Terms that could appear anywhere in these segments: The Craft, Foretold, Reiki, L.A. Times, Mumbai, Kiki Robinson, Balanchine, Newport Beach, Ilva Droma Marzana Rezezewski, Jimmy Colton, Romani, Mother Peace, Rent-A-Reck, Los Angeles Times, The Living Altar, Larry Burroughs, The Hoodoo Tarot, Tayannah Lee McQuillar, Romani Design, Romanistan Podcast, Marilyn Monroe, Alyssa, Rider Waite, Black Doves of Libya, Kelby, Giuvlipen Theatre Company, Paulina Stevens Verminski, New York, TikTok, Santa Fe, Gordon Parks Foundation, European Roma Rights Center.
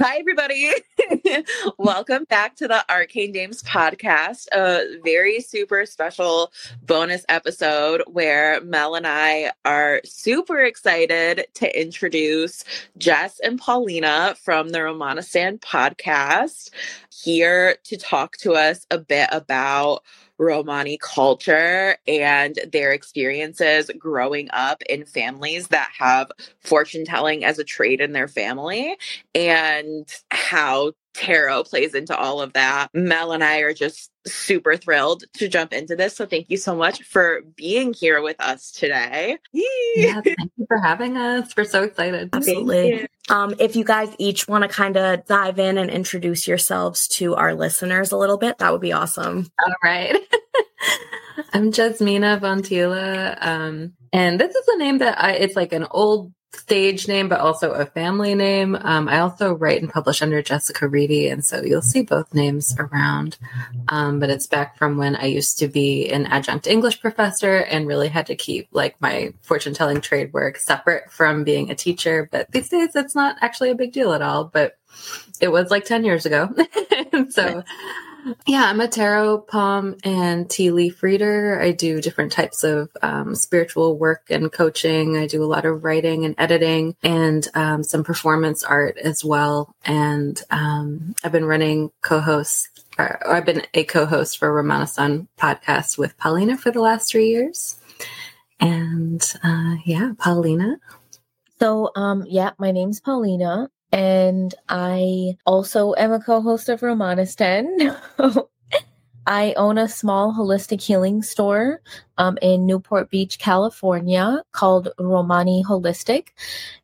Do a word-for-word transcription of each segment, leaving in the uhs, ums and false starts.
Hi, everybody. Welcome back to the Arcane Dames Podcast, a very super special bonus episode where Mel and I are super excited to introduce Jess and Paulina from the Romanistan Podcast here to talk to us a bit about Romani culture and their experiences growing up in families that have fortune telling as a trait in their family and how tarot plays into all of that. Mel and I are just super thrilled to jump into this. So thank you so much for being here with us today. Yeah, thank you for having us. We're so excited. Absolutely. Um, if you guys each want to kind of dive in and introduce yourselves to our listeners a little bit, that would be awesome. All right. I'm Jezmina Von Thiele. Um, and this is a name that I, it's like an old stage name, but also a family name. Um, I also write and publish under Jessica Reedy, and so you'll see both names around. Um, but it's back from when I used to be an adjunct English professor and really had to keep like my fortune-telling trade work separate from being a teacher. But these days, it's not actually a big deal at all, but it was like ten years ago. And so... yeah, I'm a tarot, palm, and tea leaf reader. I do different types of um, spiritual work and coaching. I do a lot of writing and editing and um, some performance art as well. And um, I've been running co-hosts. Or I've been a co-host for Romanistan Podcast with Paulina for the last three years. And uh, yeah, Paulina. So um, yeah, my name's Paulina. And I also am a co-host of Romanistan. I own a small holistic healing store um, in Newport Beach, California, called Romani Holistic.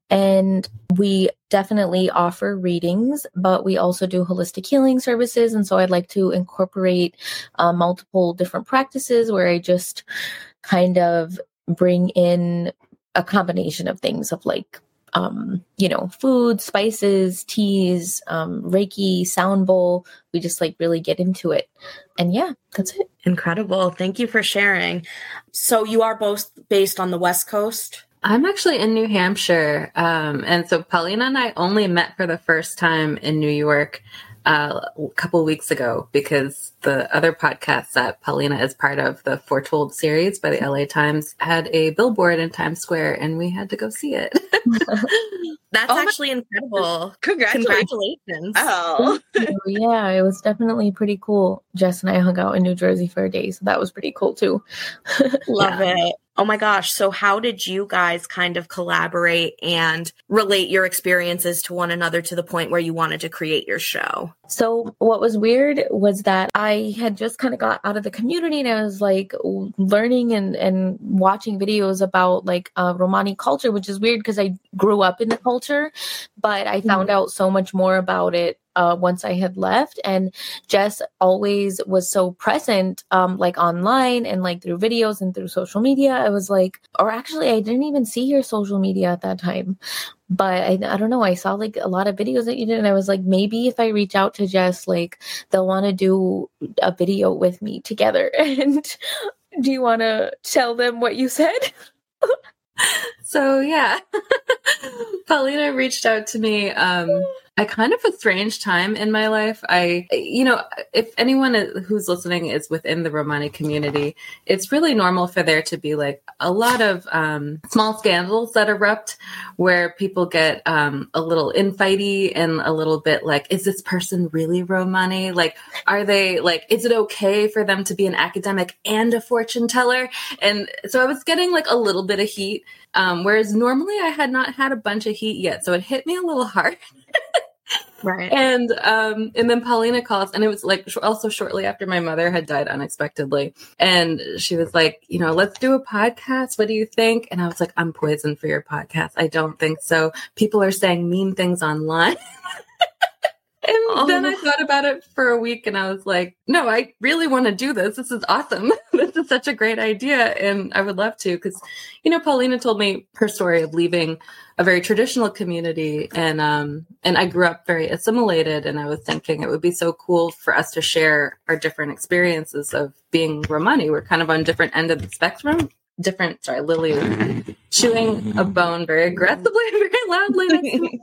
And we definitely offer readings, but we also do holistic healing services. And so I'd like to incorporate uh, multiple different practices where I just kind of bring in a combination of things of like, Um, you know, food, spices, teas, um, Reiki, sound bowl. We just like really get into it. And yeah, that's it. Incredible. Thank you for sharing. So you are both based on the West Coast? I'm actually in New Hampshire. Um, and so Paulina and I only met for the first time in New York uh, a couple weeks ago because the other podcast that Paulina is part of, the Foretold series by the L A Times, had a billboard in Times Square and we had to go see it. That's oh actually incredible. Congratulations. Congratulations. Oh, yeah. It was definitely pretty cool. Jess and I hung out in New Jersey for a day, so that was pretty cool too. Love yeah. it. Oh my gosh. So how did you guys kind of collaborate and relate your experiences to one another to the point where you wanted to create your show? So what was weird was that I had just kind of got out of the community and I was like learning and, and watching videos about like uh, Romani culture, which is weird because I grew up in the culture, but I found mm-hmm. out so much more about it Uh, once I had left. And Jess always was so present, um, like online and like through videos and through social media. I was like, or actually I didn't even see your social media at that time, but I, I don't know. I saw like a lot of videos that you did. And I was like, maybe if I reach out to Jess, like they'll want to do a video with me together. And do you want to tell them what you said? So yeah, Paulina reached out to me. Um, a kind of a strange time in my life. I, you know, if anyone who's listening is within the Romani community, it's really normal for there to be like a lot of um, small scandals that erupt where people get um, a little infighty and a little bit like, is this person really Romani? Like, are they like, is it okay for them to be an academic and a fortune teller? And so I was getting like a little bit of heat. Um, whereas normally I had not had a bunch of heat yet. So it hit me a little hard. Right. And, um, and then Paulina calls and it was like sh- also shortly after my mother had died unexpectedly. And she was like, you know, let's do a podcast. What do you think? And I was like, I'm poisoned for your podcast. I don't think so. People are saying mean things online. And oh. then I thought about it for a week and I was like, no, I really want to do this. This is awesome. This is such a great idea. And I would love to, because, you know, Paulina told me her story of leaving a very traditional community. And, um, and I grew up very assimilated. And I was thinking it would be so cool for us to share our different experiences of being Romani. We're kind of on different end of the spectrum. Different, sorry, Lily was chewing a bone very aggressively, very loudly.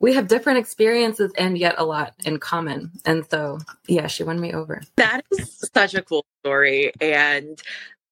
we have different experiences and yet a lot in common. And so, yeah, she won me over. That is such a cool story. And,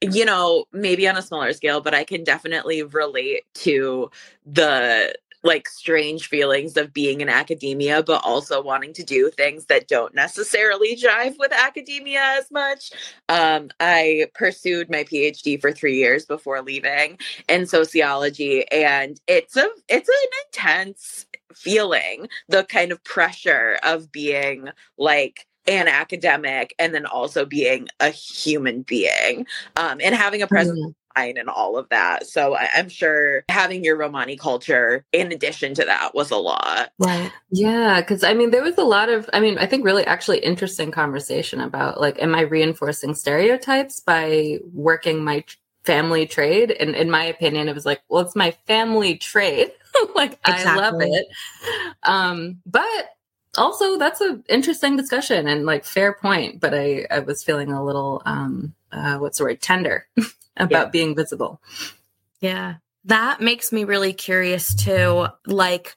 you know, maybe on a smaller scale, but I can definitely relate to the like strange feelings of being in academia, but also wanting to do things that don't necessarily jive with academia as much. Um, I pursued my PhD for three years before leaving in sociology, and it's a it's an intense feeling, the kind of pressure of being like an academic and then also being a human being, um, and having a presence. Mm-hmm. And all of that. So I, I'm sure having your Romani culture in addition to that was a lot. Right. Yeah. Because I mean, there was a lot of, I mean, I think really actually interesting conversation about like, am I reinforcing stereotypes by working my tr- family trade? And in my opinion, it was like, well, it's my family trade. Like, exactly. I love it. Um, but also that's an interesting discussion and like fair point. But I, I was feeling a little, um, uh, what's the word? Tender. About yeah. being visible. Yeah. That makes me really curious too. Like,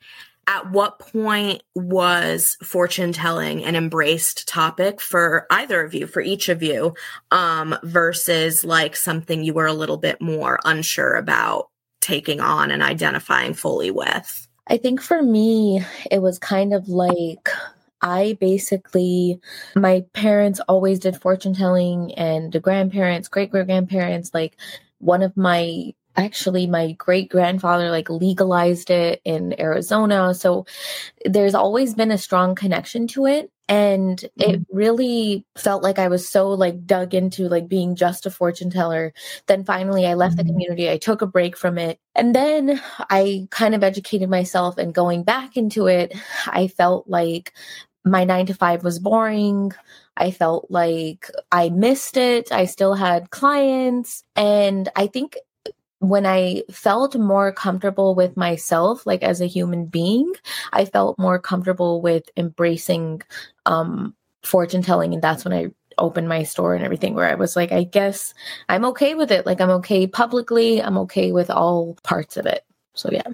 at what point was fortune telling an embraced topic for either of you, for each of you, um, versus like something you were a little bit more unsure about taking on and identifying fully with? I think for me, it was kind of like, I basically, my parents always did fortune telling, and the grandparents, great great grandparents, like one of my, actually my great grandfather like legalized it in Arizona. So there's always been a strong connection to it. And mm-hmm. it really felt like I was so like dug into like being just a fortune teller. Then finally I left mm-hmm. the community. I took a break from it. And then I kind of educated myself, and going back into it, I felt like my nine to five was boring. I felt like I missed it. I still had clients. And I think when I felt more comfortable with myself, like as a human being, I felt more comfortable with embracing um, fortune telling. And that's when I opened my store and everything, where I was like, I guess I'm okay with it. Like, I'm okay publicly. I'm okay with all parts of it. So, yeah.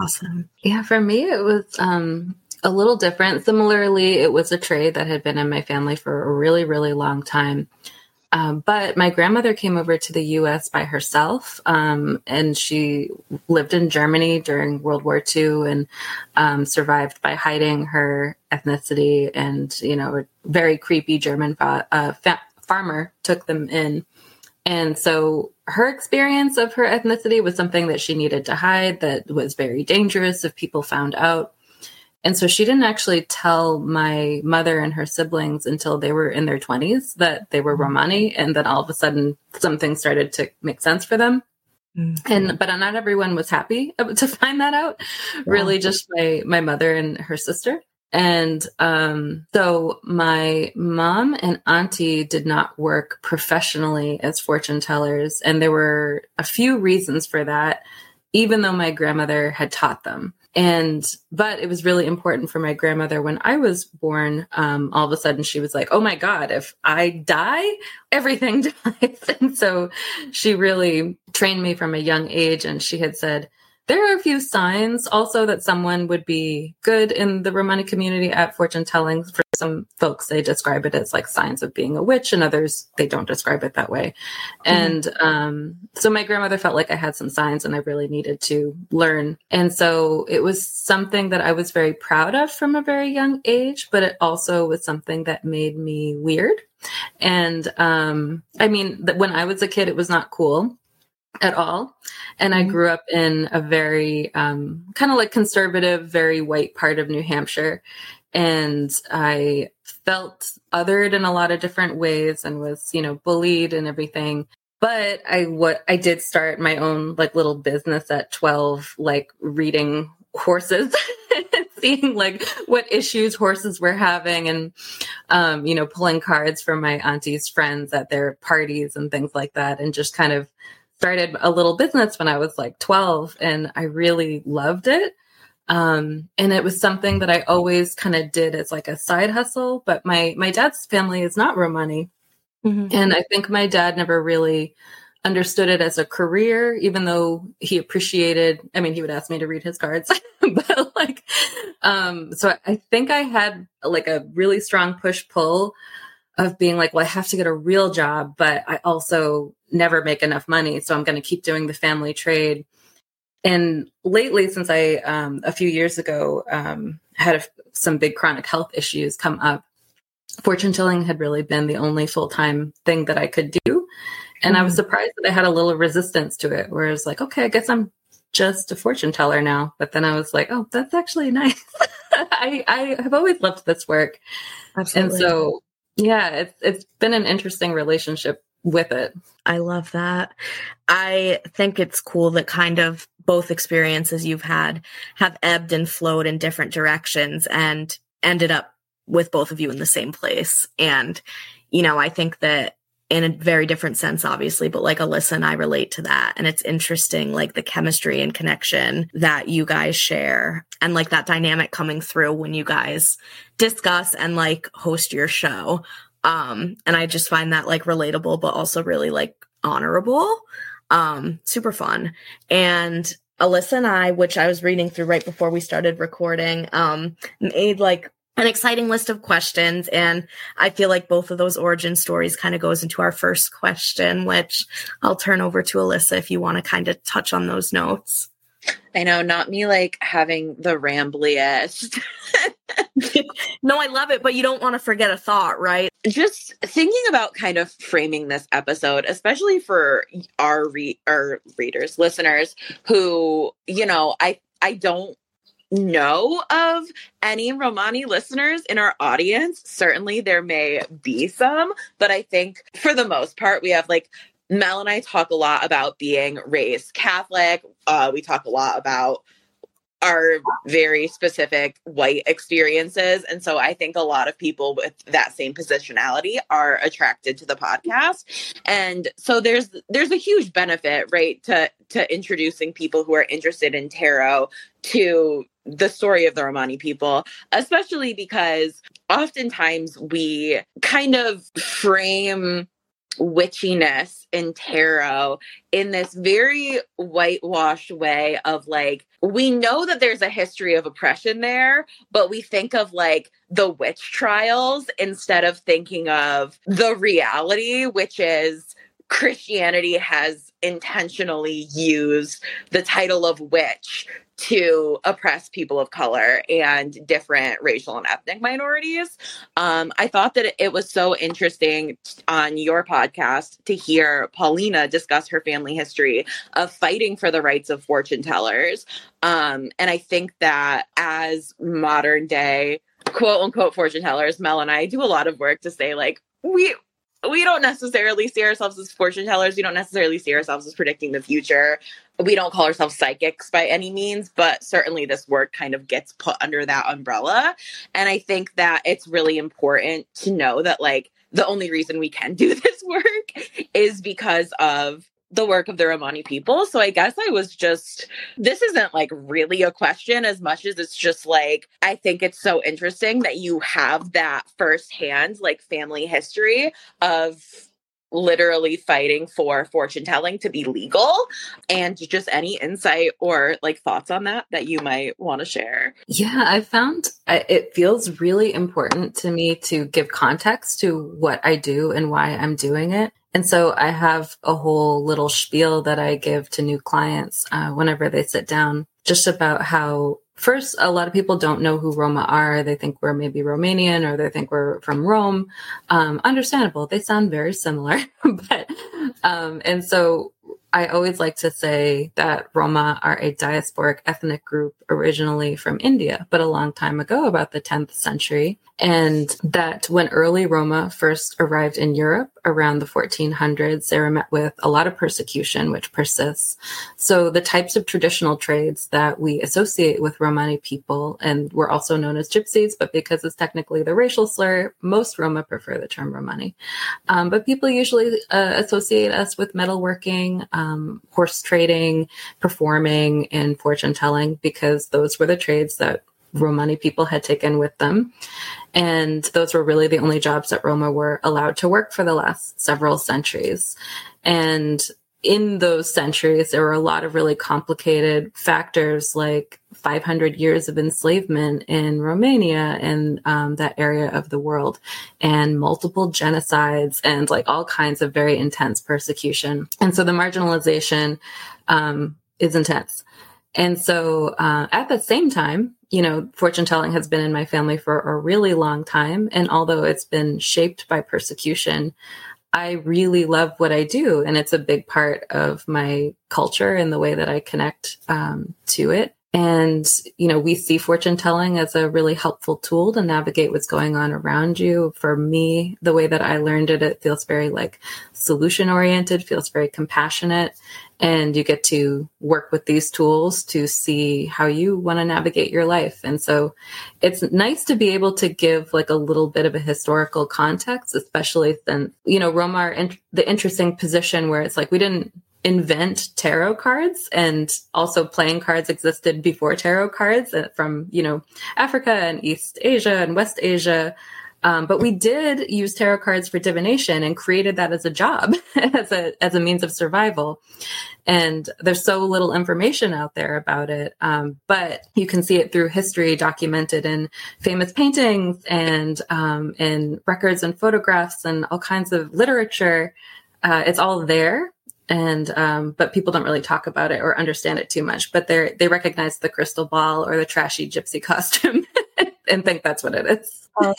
Awesome. Yeah. For me, it was um, a little different. Similarly, it was a trade that had been in my family for a really, really long time. Um, but my grandmother came over to the U S by herself, um, and she lived in Germany during World War Two, and um, survived by hiding her ethnicity. And, you know, a very creepy German fa- uh, fa- farmer took them in. And so her experience of her ethnicity was something that she needed to hide, that was very dangerous if people found out. And so she didn't actually tell my mother and her siblings until they were in their twenties that they were Romani. And then all of a sudden something started to make sense for them. Mm-hmm. And, but not everyone was happy to find that out. Wow. Really just my, my mother and her sister. And, um, so my mom and auntie did not work professionally as fortune tellers. And there were a few reasons for that, even though my grandmother had taught them. And, but it was really important for my grandmother when I was born. Um, all of a sudden she was like, oh my God, if I die, everything dies. And so she really trained me from a young age. And she had said, there are a few signs also that someone would be good in the Romani community at fortune telling. For some folks, they describe it as like signs of being a witch, and others, they don't describe it that way. And um, so my grandmother felt like I had some signs and I really needed to learn. And so it was something that I was very proud of from a very young age, but it also was something that made me weird. And um, I mean, when I was a kid, it was not cool at all. And I grew up in a very um, kind of like conservative, very white part of New Hampshire. And I felt othered in a lot of different ways and was, you know, bullied and everything. But I, what I did start my own like little business at twelve, like reading horses, seeing like what issues horses were having, and, um, you know, pulling cards from my auntie's friends at their parties and things like that. And just kind of started a little business when I was like twelve, and I really loved it. Um, and it was something that I always kind of did as like a side hustle, but my, my dad's family is not Romani. Mm-hmm. And I think my dad never really understood it as a career, even though he appreciated, I mean, he would ask me to read his cards but like, um, so I think I had like a really strong push pull of being like, well, I have to get a real job, but I also never make enough money. So I'm going to keep doing the family trade. And lately, since I, um, a few years ago, um, had a, some big chronic health issues come up, fortune telling had really been the only full-time thing that I could do. And I was surprised that I had a little resistance to it, where I was like, okay, I guess I'm just a fortune teller now. But then I was like, oh, that's actually nice. I, I have always loved this work. Absolutely. And so, yeah, it's it's been an interesting relationship with it. I love that. I think it's cool that kind of both experiences you've had have ebbed and flowed in different directions and ended up with both of you in the same place. And, you know, I think that in a very different sense, obviously, but like Alyssa and I relate to that. And it's interesting, like the chemistry and connection that you guys share and like that dynamic coming through when you guys discuss and like host your show. Um, and I just find that like relatable, but also really like honorable, um, super fun. And Alyssa and I, which I was reading through right before we started recording, um, made like an exciting list of questions. And I feel like both of those origin stories kind of goes into our first question, which I'll turn over to Alyssa if you want to kind of touch on those notes. I know, not me like having the rambliest. No, I love it, but you don't want to forget a thought, right? Just thinking about kind of framing this episode, especially for our, re- our readers, listeners who, you know, I, I don't know of any Romani listeners in our audience. Certainly there may be some, but I think for the most part, we have like Mel and I talk a lot about being raised Catholic. Uh, we talk a lot about our very specific white experiences. And so I think a lot of people with that same positionality are attracted to the podcast. And so there's there's a huge benefit, right, to, to introducing people who are interested in tarot to the story of the Romani people, especially because oftentimes we kind of frame witchiness in tarot in this very whitewashed way of like, we know that there's a history of oppression there, but we think of like the witch trials instead of thinking of the reality, which is Christianity has intentionally used the title of witch to oppress people of color and different racial and ethnic minorities. Um, I thought that it was so interesting on your podcast to hear Paulina discuss her family history of fighting for the rights of fortune tellers. Um, and I think that as modern day, quote unquote, fortune tellers, Mel and I do a lot of work to say like, we... We don't necessarily see ourselves as fortune tellers. We don't necessarily see ourselves as predicting the future. We don't call ourselves psychics by any means, but certainly this work kind of gets put under that umbrella. And I think that it's really important to know that like the only reason we can do this work is because of the work of the Romani people. So I guess I was just, this isn't like really a question as much as it's just like, I think it's so interesting that you have that firsthand like family history of literally fighting for fortune telling to be legal, and just any insight or like thoughts on that that you might want to share. Yeah, I found it feels really important to me to give context to what I do and why I'm doing it. And so I have a whole little spiel that I give to new clients uh, whenever they sit down, just about how, first, a lot of people don't know who Roma are. They think we're maybe Romanian, or they think we're from Rome. Um, understandable. They sound very similar. but um, and so I always like to say that Roma are a diasporic ethnic group originally from India, but a long time ago, about the tenth century. And that when early Roma first arrived in Europe around the fourteen hundreds, they were met with a lot of persecution, which persists. So the types of traditional trades that we associate with Romani people, and we're also known as gypsies, but because it's technically the racial slur, most Roma prefer the term Romani. Um, but people usually uh, associate us with metalworking, um, Um, horse trading, performing, and fortune telling, because those were the trades that Romani people had taken with them. And those were really the only jobs that Roma were allowed to work for the last several centuries. And in those centuries, there were a lot of really complicated factors, like five hundred years of enslavement in Romania and um, that area of the world, and multiple genocides and like all kinds of very intense persecution. And so the marginalization um, is intense. And so uh, at the same time, you know, fortune telling has been in my family for a really long time. And although it's been shaped by persecution, I really love what I do. And it's a big part of my culture and the way that I connect um, to it. And, you know, we see fortune telling as a really helpful tool to navigate what's going on around you. For me, the way that I learned it, it feels very like solution oriented, feels very compassionate. And you get to work with these tools to see how you want to navigate your life. And so it's nice to be able to give like a little bit of a historical context, especially then, you know, Roma are in the interesting position where it's like, we didn't invent tarot cards, and also playing cards existed before tarot cards from, you know, Africa and East Asia and West Asia. Um, but we did use tarot cards for divination and created that as a job, as a as a means of survival. And there's so little information out there about it. Um, but you can see it through history, documented in famous paintings and um, in records and photographs and all kinds of literature. Uh, it's all there. And, um, but people don't really talk about it or understand it too much, but they they recognize the crystal ball or the trashy gypsy costume and think that's what it is. um,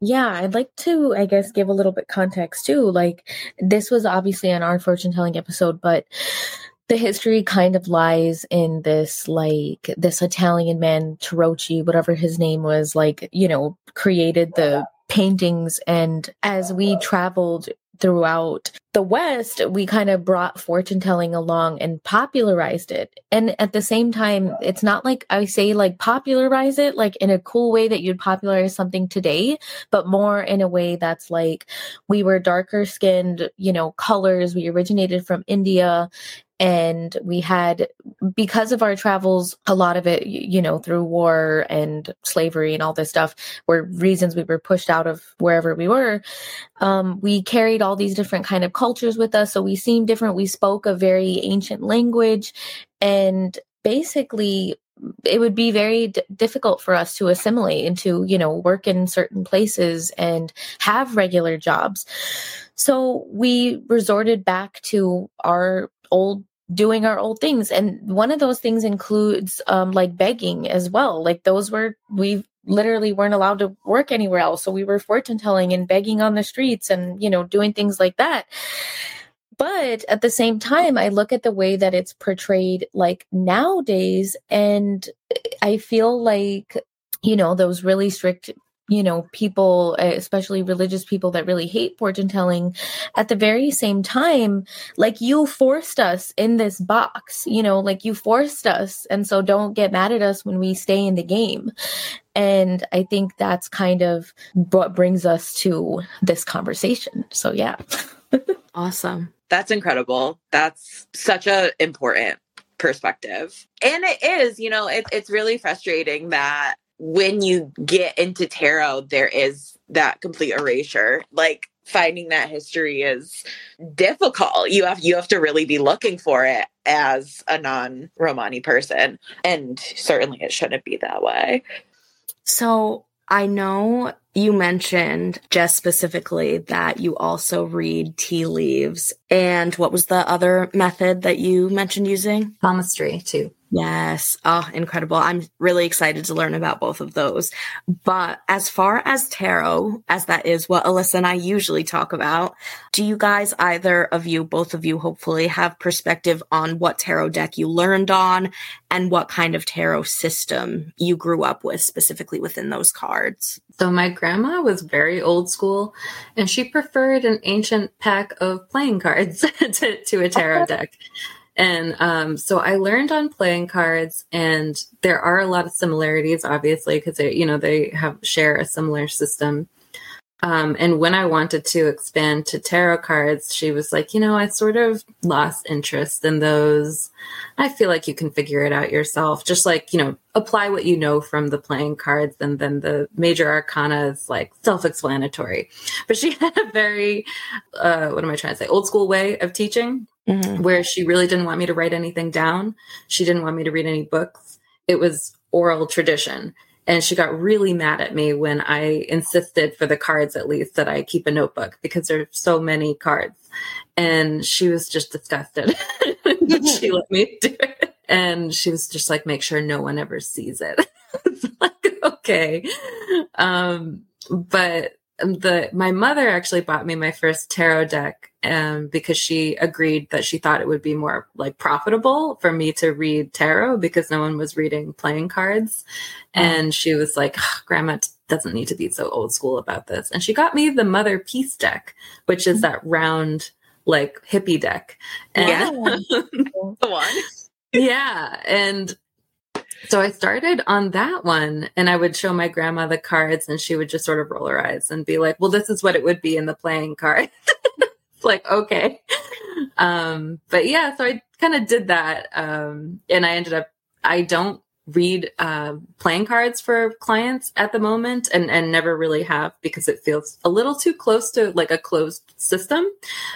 yeah. I'd like to, I guess, give a little bit context too. Like, this was obviously on our fortune telling episode, but the history kind of lies in this, like this Italian man, Tarocchi, whatever his name was, like, you know, created the paintings. And as we traveled throughout the West, we kind of brought fortune telling along and popularized it. And at the same time, it's not like I say, like popularize it, like in a cool way that you'd popularize something today, but more in a way that's like, we were darker skinned, you know, colors. We originated from India. And we had, because of our travels, a lot of it, you know, through war and slavery and all this stuff were reasons we were pushed out of wherever we were. Um, we carried all these different kind of cultures with us. So we seemed different. We spoke a very ancient language. And basically, it would be very d- difficult for us to assimilate and to, you know, work in certain places and have regular jobs. So we resorted back to our old doing our old things. And one of those things includes um, like begging as well. Like those were, we literally weren't allowed to work anywhere else. So we were fortune telling and begging on the streets and, you know, doing things like that. But at the same time, I look at the way that it's portrayed like nowadays. And I feel like, you know, those really strict, you know, people, especially religious people that really hate fortune telling, at the very same time, like you forced us in this box, you know, like you forced us. And so don't get mad at us when we stay in the game. And I think that's kind of what brings us to this conversation. So, yeah. Awesome. That's incredible. That's such an important perspective. And it is, you know, it, it's really frustrating that when you get into tarot, there is that complete erasure. Like finding that history is difficult. You have you have to really be looking for it as a non-Romani person. And certainly it shouldn't be that way. So I know you mentioned, Jess, specifically that you also read tea leaves. And what was the other method that you mentioned using? Palmistry, too. Yes. Oh, incredible. I'm really excited to learn about both of those. But as far as tarot, as that is what Alyssa and I usually talk about, do you guys, either of you, both of you, hopefully have perspective on what tarot deck you learned on and what kind of tarot system you grew up with specifically within those cards? So my grandma was very old school, and she preferred an ancient pack of playing cards to, to a tarot deck. And um, so I learned on playing cards, and there are a lot of similarities, obviously, because they, you know, they have share a similar system. Um, and when I wanted to expand to tarot cards, she was like, you know, I sort of lost interest in those. I feel like you can figure it out yourself. Just like, you know, apply what you know from the playing cards. And then the major arcana is like self-explanatory. But she had a very, uh, what am I trying to say? Old school way of teaching, mm-hmm. where she really didn't want me to write anything down. She didn't want me to read any books. It was oral tradition. And she got really mad at me when I insisted, for the cards at least, that I keep a notebook because there are so many cards. And she was just disgusted. She let me do it. And she was just like, make sure no one ever sees it. It's like, okay. Um, but the my mother actually bought me my first tarot deck um, because she agreed that she thought it would be more like profitable for me to read tarot because no one was reading playing cards. Mm. And she was like, oh, Grandma t- doesn't need to be so old school about this. And she got me the Mother Peace deck, which is that round, like hippie deck. And yeah. The one. Yeah. And so I started on that one, and I would show my grandma the cards, and she would just sort of roll her eyes and be like, well, this is what it would be in the playing card. It's like, okay. Um, but yeah, so I kind of did that. Um, and I ended up, I don't read uh, playing cards for clients at the moment, and, and never really have, because it feels a little too close to like a closed system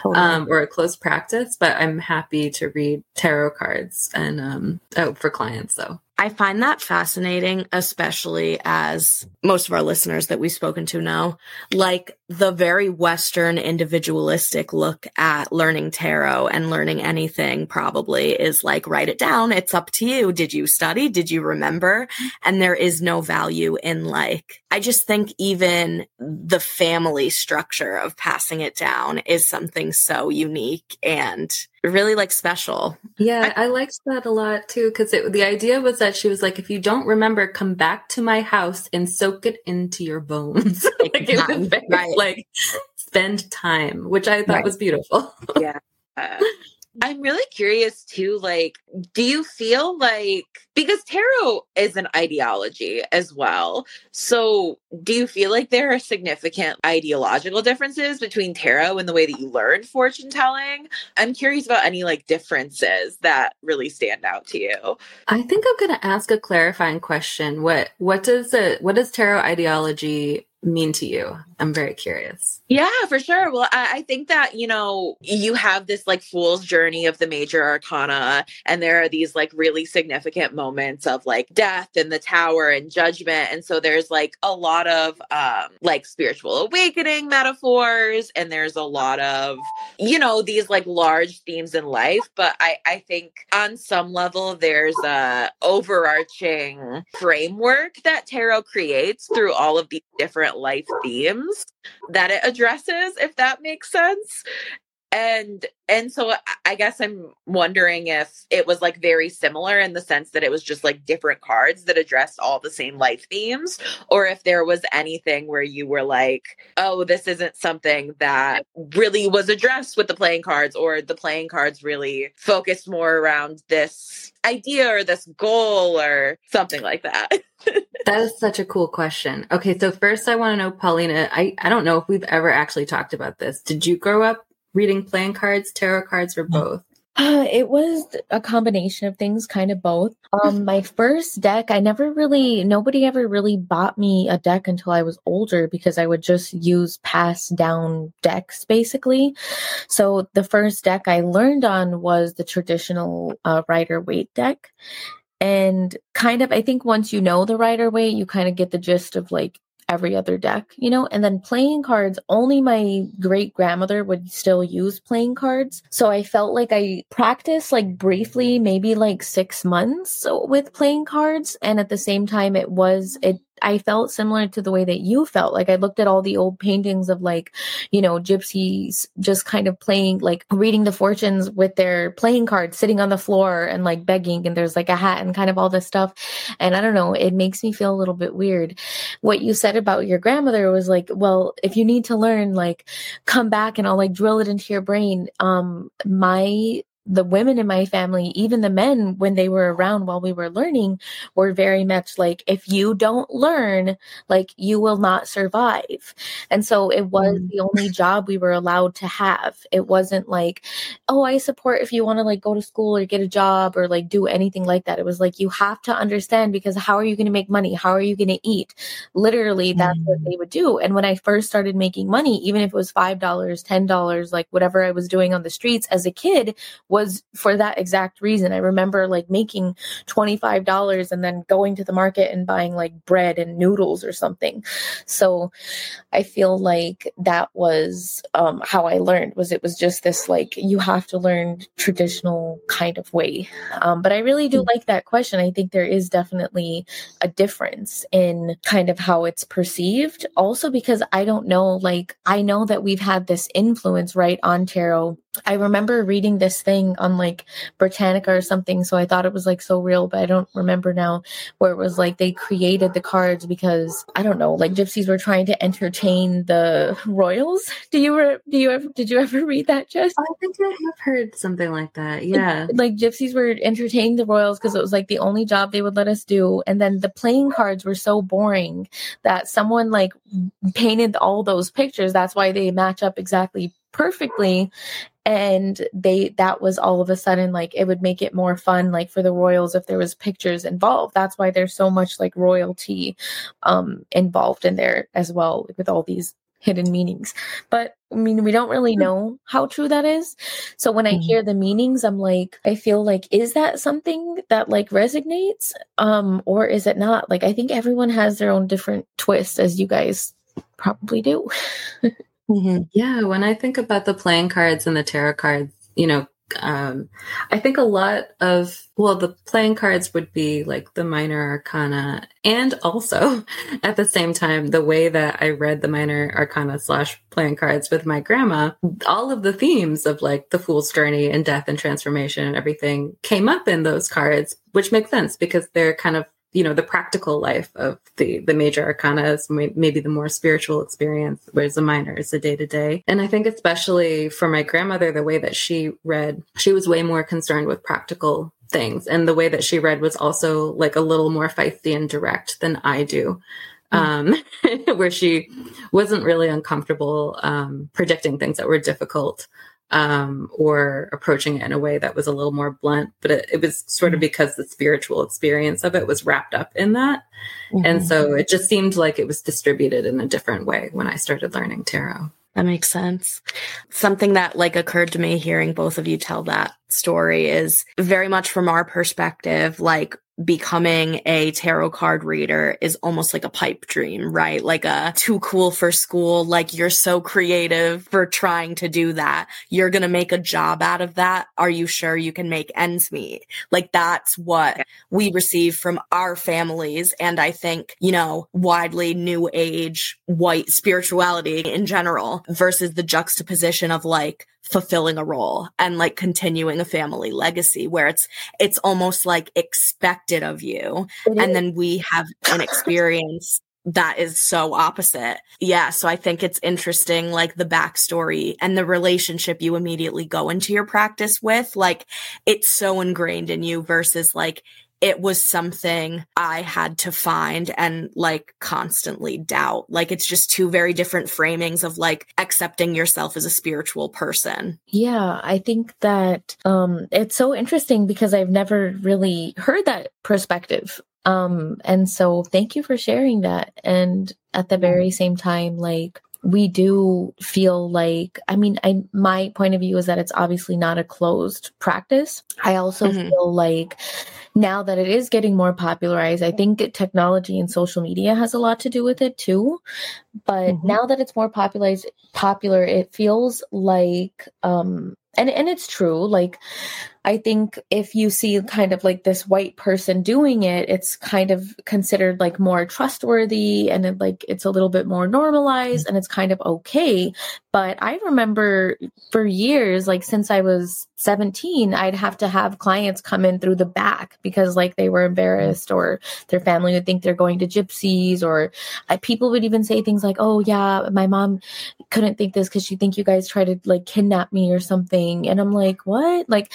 oh, um, or a closed practice. But I'm happy to read tarot cards and um, oh, for clients, though. I find that fascinating, especially as most of our listeners that we've spoken to know, like the very Western individualistic look at learning tarot and learning anything probably is like, write it down. It's up to you. Did you study? Did you remember? And there is no value in like, I just think even the family structure of passing it down is something so unique and really like special. Yeah, I, I liked that a lot too, because the idea was that she was like, if you don't remember, come back to my house and soak it into your bones. Like, it was very, right. like spend time, which I thought right. was beautiful. Yeah. Uh, I'm really curious too, like, do you feel like, because tarot is an ideology as well. So do you feel like there are significant ideological differences between tarot and the way that you learn fortune telling? I'm curious about any like differences that really stand out to you. I think I'm going to ask a clarifying question. What, what does it, what does tarot ideology mean to you? I'm very curious. Yeah, for sure. Well, I, I think that, you know, you have this like fool's journey of the major arcana, and there are these like really significant moments of like death and the tower and judgment. And so there's like a lot of um, like spiritual awakening metaphors, and there's a lot of, you know, these like large themes in life. But I, I think on some level, there's a overarching framework that tarot creates through all of these different life themes that it addresses, if that makes sense. And and so I guess I'm wondering if it was like very similar in the sense that it was just like different cards that addressed all the same life themes, or if there was anything where you were like, oh, this isn't something that really was addressed with the playing cards, or the playing cards really focused more around this idea or this goal or something like that. That is such a cool question. Okay, so first I want to know, Paulina, I, I don't know if we've ever actually talked about this. Did you grow up reading playing cards, tarot cards, or both? Uh, it was a combination of things, kind of both. Um, my first deck, I never really, nobody ever really bought me a deck until I was older, because I would just use passed down decks, basically. So the first deck I learned on was the traditional uh, Rider Waite deck. And kind of, I think once you know the Rider Waite, you kind of get the gist of like every other deck, you know. And then playing cards, only my great grandmother would still use playing cards. So I felt like I practiced like briefly, maybe like six months with playing cards. And at the same time, it was, it, I felt similar to the way that you felt. Like I looked at all the old paintings of like, you know, gypsies just kind of playing, like reading the fortunes with their playing cards, sitting on the floor and like begging. And there's like a hat and kind of all this stuff. And I don't know, it makes me feel a little bit weird. What you said about your grandmother was like, well, if you need to learn, like come back and I'll like drill it into your brain. Um, my the women in my family, even the men, when they were around while we were learning, were very much like, if you don't learn, like, you will not survive. And so it was mm. the only job we were allowed to have. It wasn't like, oh, I support if you want to like go to school or get a job or like do anything like that. It was like, you have to understand, because how are you going to make money? How are you going to eat? Literally, that's mm. what they would do. And when I first started making money, even if it was five dollars, ten dollars, like whatever I was doing on the streets as a kid was for that exact reason. I remember like making twenty-five dollars and then going to the market and buying like bread and noodles or something. So I feel like that was um, how I learned, was it was just this like, you have to learn traditional kind of way. Um, but I really do like that question. I think there is definitely a difference in kind of how it's perceived. Also because I don't know, like, I know that we've had this influence, right, on tarot. I remember reading this thing on like Britannica or something, so I thought it was like so real, but I don't remember now, where it was like they created the cards because, I don't know, like gypsies were trying to entertain the royals. Do you re- do you ever did you ever read that, Jess? I think I have heard something like that. Yeah, like, like gypsies were entertaining the royals because it was like the only job they would let us do, and then the playing cards were so boring that someone like painted all those pictures. That's why they match up exactly perfectly. And they, that was all of a sudden, like, it would make it more fun, like for the royals, if there was pictures involved. That's why there's so much like royalty um, involved in there as well, with all these hidden meanings. But I mean, we don't really know how true that is. So when I mm-hmm. hear the meanings, I'm like, I feel like, is that something that like resonates? Um, or is it not? Like, I think everyone has their own different twist, as you guys probably do. Mm-hmm. Yeah. When I think about the playing cards and the tarot cards, you know, um, I think a lot of, well, the playing cards would be like the minor arcana. And also at the same time, the way that I read the minor arcana slash playing cards with my grandma, all of the themes of like the fool's journey and death and transformation and everything came up in those cards, which makes sense because they're kind of, you know, the practical life of the, the major arcana is maybe the more spiritual experience, whereas the minor is the day to day. And I think especially for my grandmother, the way that she read, she was way more concerned with practical things. And the way that she read was also like a little more feisty and direct than I do. Mm-hmm. Um, where she wasn't really uncomfortable um, predicting things that were difficult. Um, or approaching it in a way that was a little more blunt, but it, it was sort of because the spiritual experience of it was wrapped up in that. Mm-hmm. And so it just seemed like it was distributed in a different way when I started learning tarot. That makes sense. Something that like occurred to me hearing both of you tell that story is very much from our perspective, like, becoming a tarot card reader is almost like a pipe dream, right? Like a too cool for school. Like, you're so creative for trying to do that. You're going to make a job out of that. Are you sure you can make ends meet? Like, that's what we receive from our families. And I think, you know, widely new age white spirituality in general versus the juxtaposition of like fulfilling a role and like continuing a family legacy, where it's, it's almost like expected of you. Mm-hmm. And then we have an experience that is so opposite. Yeah. So I think it's interesting, like the backstory and the relationship you immediately go into your practice with, like it's so ingrained in you versus like, it was something I had to find and like constantly doubt. Like, it's just two very different framings of like accepting yourself as a spiritual person. Yeah, I think that um, it's so interesting because I've never really heard that perspective. Um, and so thank you for sharing that. And at the very same time, like, we do feel like, I mean, I, my point of view is that it's obviously not a closed practice. I also mm-hmm. feel like now that it is getting more popularized, I think technology and social media has a lot to do with it too. But mm-hmm. now that it's more popularized, popular, it feels like, um, and, and it's true, like, I think if you see kind of like this white person doing it, it's kind of considered like more trustworthy and it, like it's a little bit more normalized and it's kind of okay. But I remember for years, like since I was seventeen, I'd have to have clients come in through the back because like they were embarrassed or their family would think they're going to gypsies, or I, people would even say things like, oh yeah, my mom couldn't think this because she think you guys tried to like kidnap me or something. And I'm like, what? Like,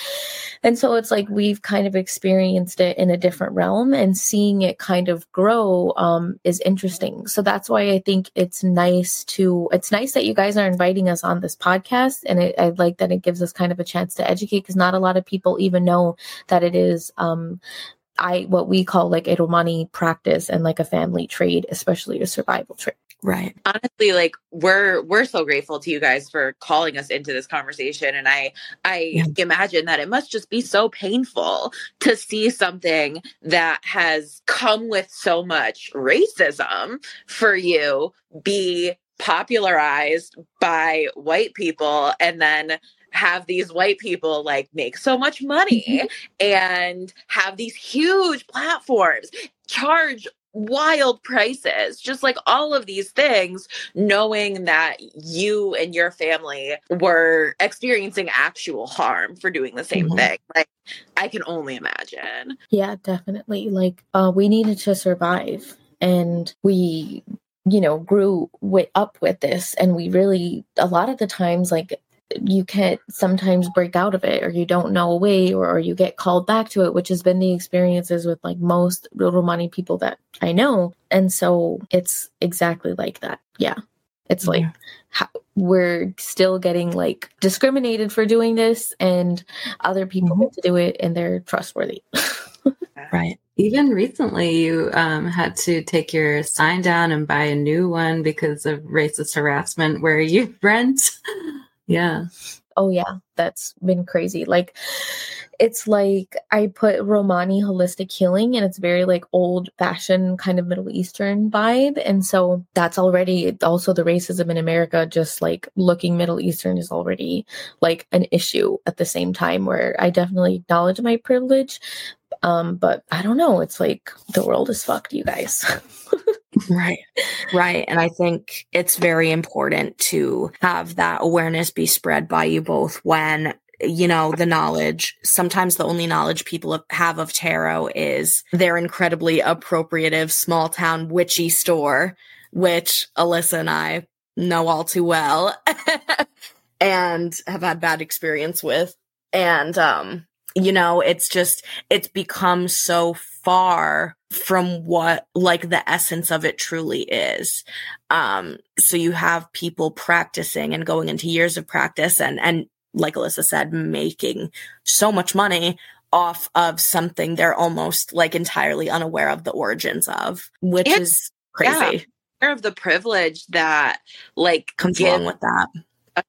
and so it's like, we've kind of experienced it in a different realm, and seeing it kind of grow um, is interesting. So that's why I think it's nice to, it's nice that you guys are inviting us on this podcast. And it, I like that it gives us kind of a chance to educate, because not a lot of people even know that it is um, I what we call like a Romani practice and like a family trade, especially a survival trade. Right. Honestly, like we're we're so grateful to you guys for calling us into this conversation. And I I yeah. imagine that it must just be so painful to see something that has come with so much racism for you be popularized by white people, and then have these white people like make so much money mm-hmm. and have these huge platforms, charge wild prices, just like all of these things, knowing that you and your family were experiencing actual harm for doing the same mm-hmm. thing. Like, I can only imagine. Yeah, definitely. Like, uh, we needed to survive, and we, you know, grew w- up with this. And we really, a lot of the times, like, you can't sometimes break out of it, or you don't know a way, or, or you get called back to it, which has been the experiences with like most Romani people that I know. And so it's exactly like that. Yeah. It's like, yeah. how, we're still getting like discriminated for doing this, and other people mm-hmm. want to do it and they're trustworthy. Right. Even recently, you um, had to take your sign down and buy a new one because of racist harassment where you rent. Yeah. Oh, yeah. That's been crazy. Like, it's like I put Romani Holistic Healing, and it's very like old fashioned kind of Middle Eastern vibe. And so that's already also the racism in America, just like looking Middle Eastern is already like an issue at the same time, where I definitely acknowledge my privilege. Um, but I don't know. It's like the world is fucked, you guys. Right. Right. And I think it's very important to have that awareness be spread by you both when, you know, the knowledge, sometimes the only knowledge people have of tarot is their incredibly appropriative small town witchy store, which Alyssa and I know all too well and have had bad experience with. And, um, you know, it's just, it's become so far from what like the essence of it truly is. Um, so you have people practicing and going into years of practice and, and like Alyssa said, making so much money off of something they're almost like entirely unaware of the origins of, which it's, is crazy. Yeah, of the privilege that like comes give- along with that.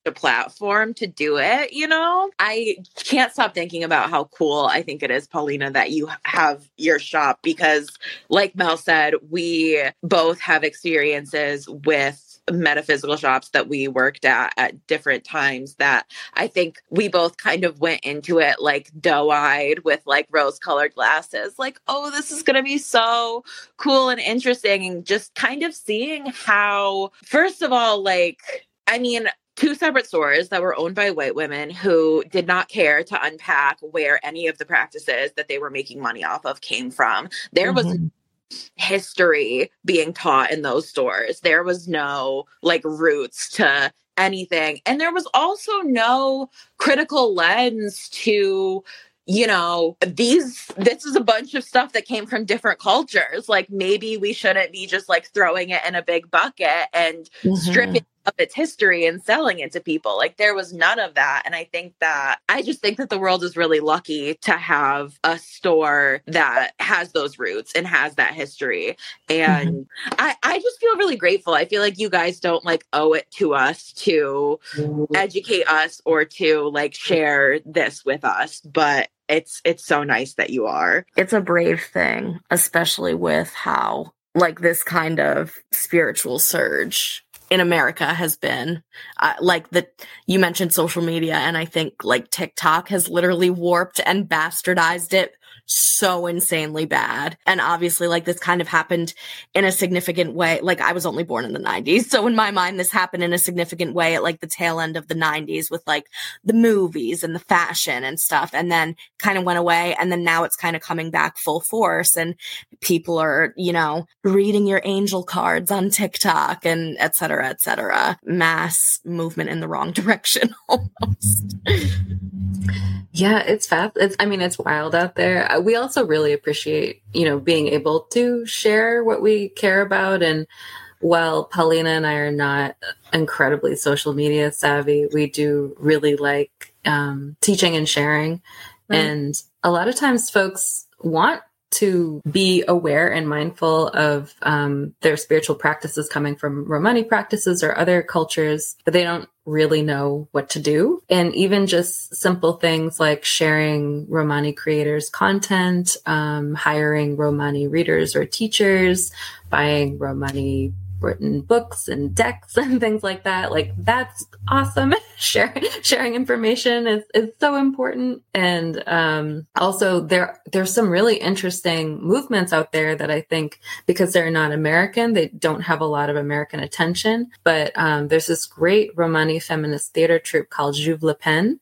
A platform to do it, you know? I can't stop thinking about how cool I think it is, Paulina, that you have your shop, because like Mel said, we both have experiences with metaphysical shops that we worked at at different times, that I think we both kind of went into it like doe-eyed with like rose-colored glasses, like, oh, this is going to be so cool and interesting. And just kind of seeing how, first of all, like, I mean, two separate stores that were owned by white women who did not care to unpack where any of the practices that they were making money off of came from. There mm-hmm. was history being taught in those stores. There was no like roots to anything. And there was also no critical lens to, you know, these, this is a bunch of stuff that came from different cultures. Like, maybe we shouldn't be just like throwing it in a big bucket and mm-hmm. stripping of its history and selling it to people. Like, there was none of that. And I think that, I just think that the world is really lucky to have a store that has those roots and has that history. And mm-hmm. I, I just feel really grateful. I feel like you guys don't like owe it to us to educate us or to like share this with us, but it's, it's so nice that you are. It's a brave thing, especially with how like this kind of spiritual surge in America has been uh, like the, you mentioned social media, and I think like TikTok has literally warped and bastardized it so insanely bad. And obviously like this kind of happened in a significant way. Like I was only born in the nineties. So in my mind, this happened in a significant way at like the tail end of the nineties with like the movies and the fashion and stuff, and then kind of went away. And then now it's kind of coming back full force, and people are, you know, reading your angel cards on TikTok and et cetera, et cetera. Mass movement in the wrong direction almost. Yeah, it's fab. It's, I mean, it's wild out there. We also really appreciate, you know, being able to share what we care about. And while Paulina and I are not incredibly social media savvy, we do really like um, teaching and sharing. Right. And a lot of times folks want to be aware and mindful of um, their spiritual practices coming from Romani practices or other cultures, but they don't really know what to do. And even just simple things like sharing Romani creators' content, um, hiring Romani readers or teachers, buying Romani written books and decks and things like that. Like, that's awesome. sharing, sharing information is, is so important. And um, also there, there's some really interesting movements out there that I think, because they're not American, they don't have a lot of American attention, but um, there's this great Romani feminist theater troupe called Giuvlipen,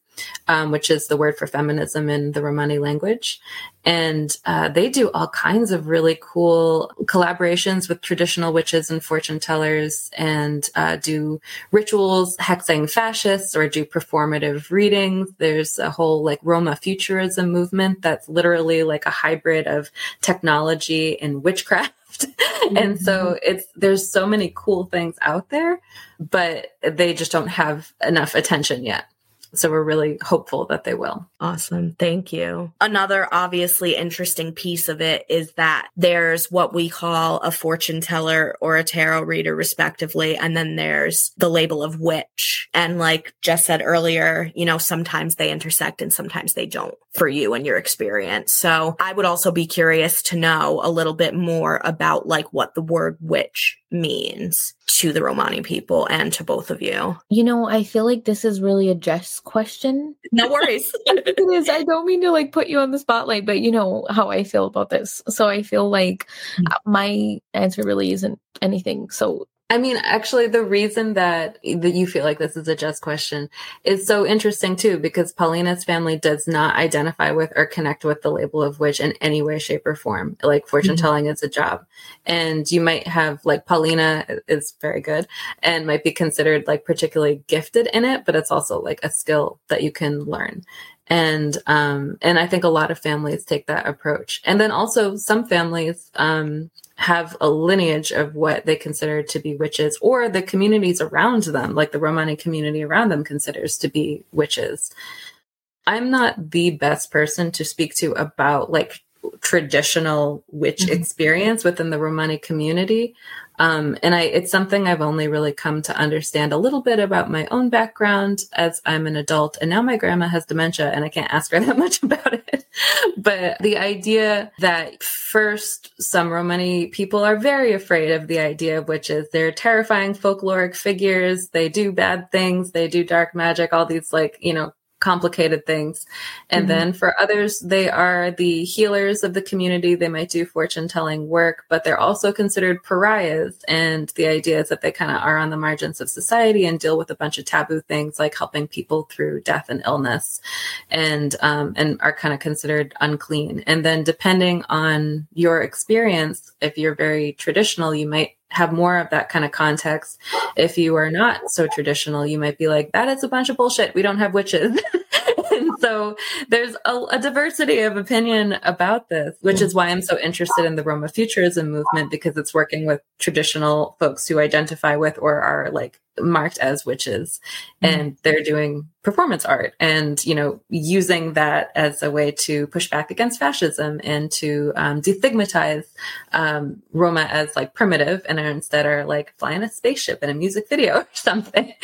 um, which is the word for feminism in the Romani language. And uh, they do all kinds of really cool collaborations with traditional witches and fortune tellers, and uh, do rituals hexing fascists or do performative readings. There's a whole like Roma futurism movement that's literally like a hybrid of technology and witchcraft. Mm-hmm. And so it's, there's so many cool things out there, but they just don't have enough attention yet. So we're really hopeful that they will. Awesome. Thank you. Another obviously interesting piece of it is that there's what we call a fortune teller or a tarot reader, respectively. And then there's the label of witch. And like Jess said earlier, you know, sometimes they intersect and sometimes they don't for you and your experience. So I would also be curious to know a little bit more about like what the word witch means to the Romani people and to both of you. You know, I feel like this is really a Jess question. No worries. It is. I don't mean to like put you on the spotlight, but you know how I feel about this. So I feel like my answer really isn't anything. So I mean, actually, the reason that, that you feel like this is a Jess question is so interesting, too, because Paulina's family does not identify with or connect with the label of witch in any way, shape, or form. Like, fortune telling mm-hmm. is a job. And you might have, like, Paulina is very good and might be considered, like, particularly gifted in it, but it's also, like, a skill that you can learn. And, um, and I think a lot of families take that approach. And then also some families, um, have a lineage of what they consider to be witches, or the communities around them, like the Romani community around them considers to be witches. I'm not the best person to speak to about like traditional witch mm-hmm. experience within the Romani community. Um, and I, it's something I've only really come to understand a little bit about my own background as I'm an adult. And now my grandma has dementia and I can't ask her that much about it. But the idea that first, some Romani people are very afraid of the idea of witches. They're terrifying folkloric figures. They do bad things. They do dark magic, all these like, you know, complicated things. And mm-hmm. then for others, they are the healers of the community. They might do fortune telling work, but they're also considered pariahs. And the idea is that they kind of are on the margins of society and deal with a bunch of taboo things like helping people through death and illness, and, um, and are kind of considered unclean. And then depending on your experience, if you're very traditional, you might have more of that kind of context. If you are not so traditional, you might be like, that is a bunch of bullshit. We don't have witches. And so there's a, a diversity of opinion about this, which is why I'm so interested in the Roma futurism movement, because it's working with traditional folks who identify with or are like marked as witches, and they're doing performance art and, you know, using that as a way to push back against fascism and to um, destigmatize um, Roma as like primitive, and are instead are like flying a spaceship in a music video or something.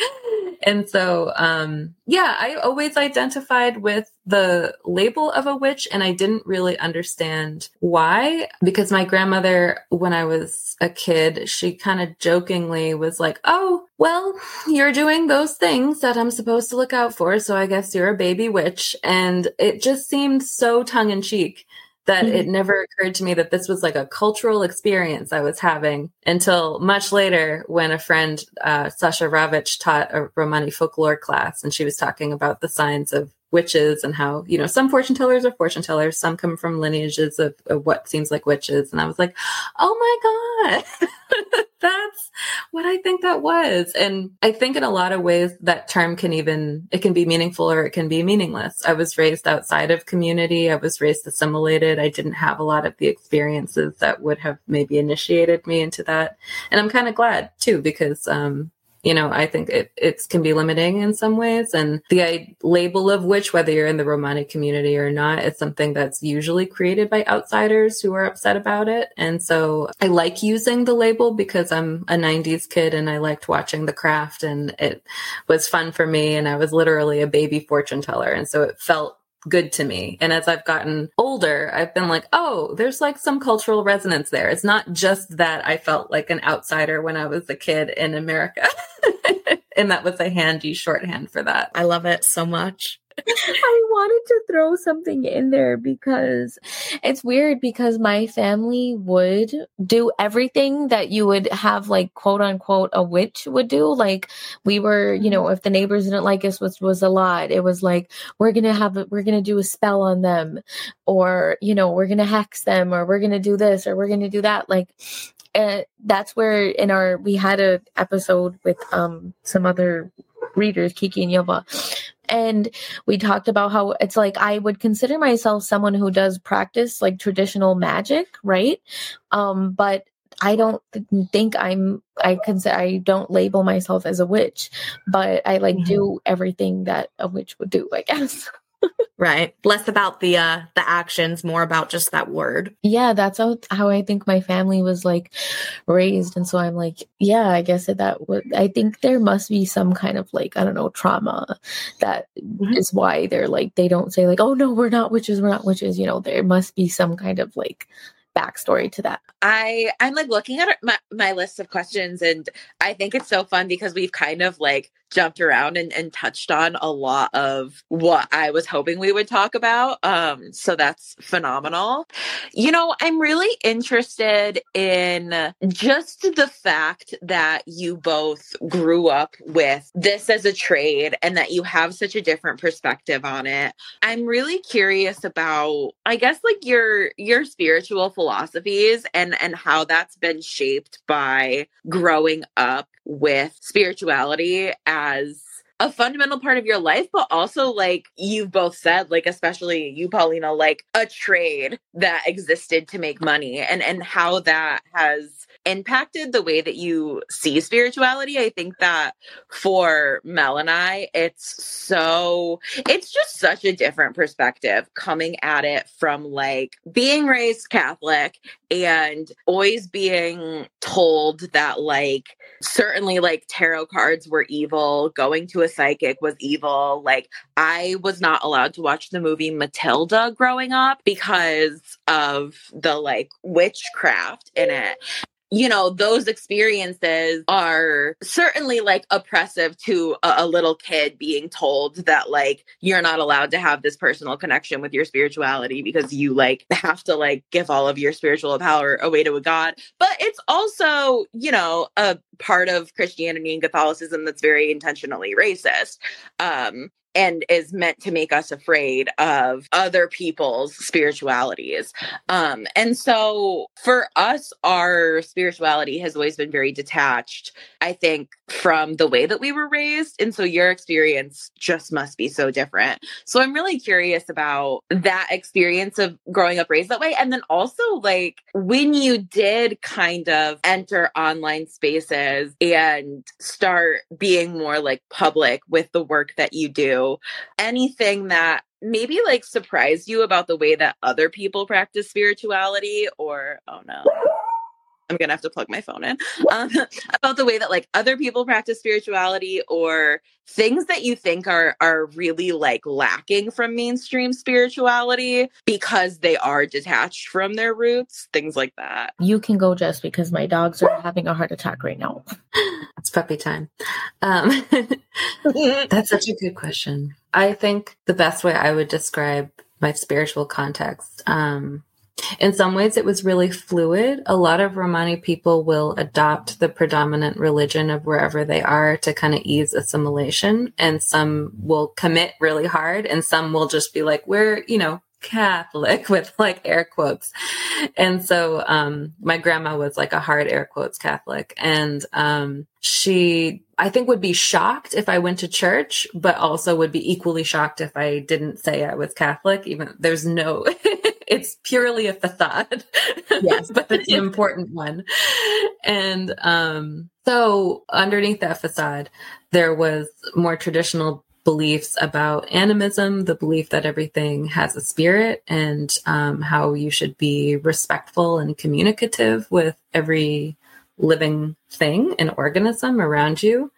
And so, um, yeah, I always identified with the label of a witch, and I didn't really understand why, because my grandmother, when I was a kid, she kind of jokingly was like, oh, well, you're doing those things that I'm supposed to look out for, so I guess you're a baby witch. And it just seemed so tongue in cheek that mm-hmm. it never occurred to me that this was like a cultural experience I was having until much later when a friend, uh, Sasha Ravitch, taught a Romani folklore class, and she was talking about the signs of witches and how, you know, some fortune tellers are fortune tellers, some come from lineages of, of what seems like witches. And I was like, oh my God, that's what I think that was. And I think in a lot of ways that term can even, it can be meaningful or it can be meaningless. I was raised outside of community. I was raised assimilated. I didn't have a lot of the experiences that would have maybe initiated me into that. And I'm kind of glad too, because, um, you know, I think it, it can be limiting in some ways. And the I, label of witch, whether you're in the Romani community or not, is something that's usually created by outsiders who are upset about it. And so I like using the label because I'm a nineties kid and I liked watching The Craft, and it was fun for me. And I was literally a baby fortune teller. And so it felt good to me. And as I've gotten older, I've been like, oh, there's like some cultural resonance there. It's not just that I felt like an outsider when I was a kid in America. And that was a handy shorthand for that. I love it so much. I wanted to throw something in there because it's weird, because my family would do everything that you would have, like, quote unquote, a witch would do. Like, we were, you know, if the neighbors didn't like us, which was a lot, it was like, we're going to have, a, we're going to do a spell on them, or, you know, we're going to hex them, or we're going to do this, or we're going to do that. Like, and that's where in our, we had an episode with um some other readers, Kiki and Ilva, and we talked about how it's like, I would consider myself someone who does practice like traditional magic, right? Um, but I don't think I'm, I consider, I don't label myself as a witch, but I like mm-hmm. do everything that a witch would do, I guess. Right. Less about the uh, the actions, more about just that word. Yeah, that's how, how I think my family was like raised. And so I'm like, yeah, I guess that, that would, I think there must be some kind of like, I don't know, trauma that mm-hmm. is why they're like, they don't say like, oh, no, we're not witches. We're not witches. You know, there must be some kind of like backstory to that. I, I'm like looking at my, my list of questions, and I think it's so fun because we've kind of like jumped around and, and touched on a lot of what I was hoping we would talk about. Um, so that's phenomenal. You know, I'm really interested in just the fact that you both grew up with this as a trade and that you have such a different perspective on it. I'm really curious about, I guess, like your, your spiritual philosophies and, and how that's been shaped by growing up with spirituality as a fundamental part of your life, but also like you've both said, like, especially you, Paulina, like a trade that existed to make money, and, and how that has impacted the way that you see spirituality. I think that for Mel and I, it's so, it's just such a different perspective coming at it from like being raised Catholic and always being told that like, certainly like tarot cards were evil, going to a psychic was evil. Like, I was not allowed to watch the movie Matilda growing up because of the like witchcraft in it. You know, those experiences are certainly like oppressive to a, a little kid being told that like, you're not allowed to have this personal connection with your spirituality because you like have to like give all of your spiritual power away to a god. But it's also, you know, a part of Christianity and Catholicism that's very intentionally racist. Um, and is meant to make us afraid of other people's spiritualities. Um, and so for us, our spirituality has always been very detached, I think, from the way that we were raised. And so your experience just must be so different. So I'm really curious about that experience of growing up raised that way. And then also like when you did kind of enter online spaces and start being more like public with the work that you do, anything that maybe like surprised you about the way that other people practice spirituality, or, oh no. I'm going to have to plug my phone in, um, about the way that like other people practice spirituality, or things that you think are, are really like lacking from mainstream spirituality because they are detached from their roots, things like that. You can go, Jess, because my dogs are having a heart attack right now. It's puppy time. Um, that's such a good question. I think the best way I would describe my spiritual context, um, in some ways, it was really fluid. A lot of Romani people will adopt the predominant religion of wherever they are to kind of ease assimilation. And some will commit really hard, and some will just be like, we're, you know, Catholic with like air quotes. And so um, my grandma was like a hard air quotes Catholic. And um, she, I think, would be shocked if I went to church, but also would be equally shocked if I didn't say I was Catholic. Even there's no... It's purely a facade, yes, but it's an important one. And um, so underneath that facade, there was more traditional beliefs about animism, the belief that everything has a spirit, and um, how you should be respectful and communicative with every living thing and organism around you.